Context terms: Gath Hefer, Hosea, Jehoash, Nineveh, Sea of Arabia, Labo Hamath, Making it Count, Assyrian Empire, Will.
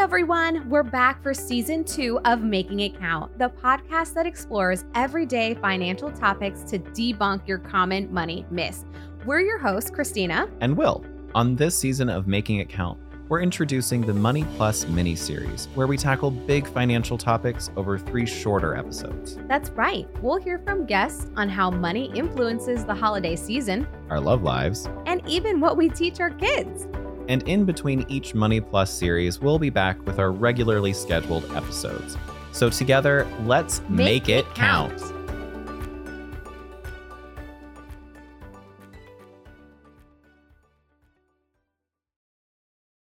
everyone, we're back for season 2 of Making It Count, the podcast that explores everyday financial topics to debunk your common money myths. We're your hosts, Christina and Will. On this season of Making It Count, we're introducing the Money+ mini-series, where we tackle big financial topics over 3 shorter episodes. That's right. We'll hear from guests on how money influences the holiday season, our love lives, and even what we teach our kids. And in between each Money+ series, we'll be back with our regularly scheduled episodes. So together, let's make it count.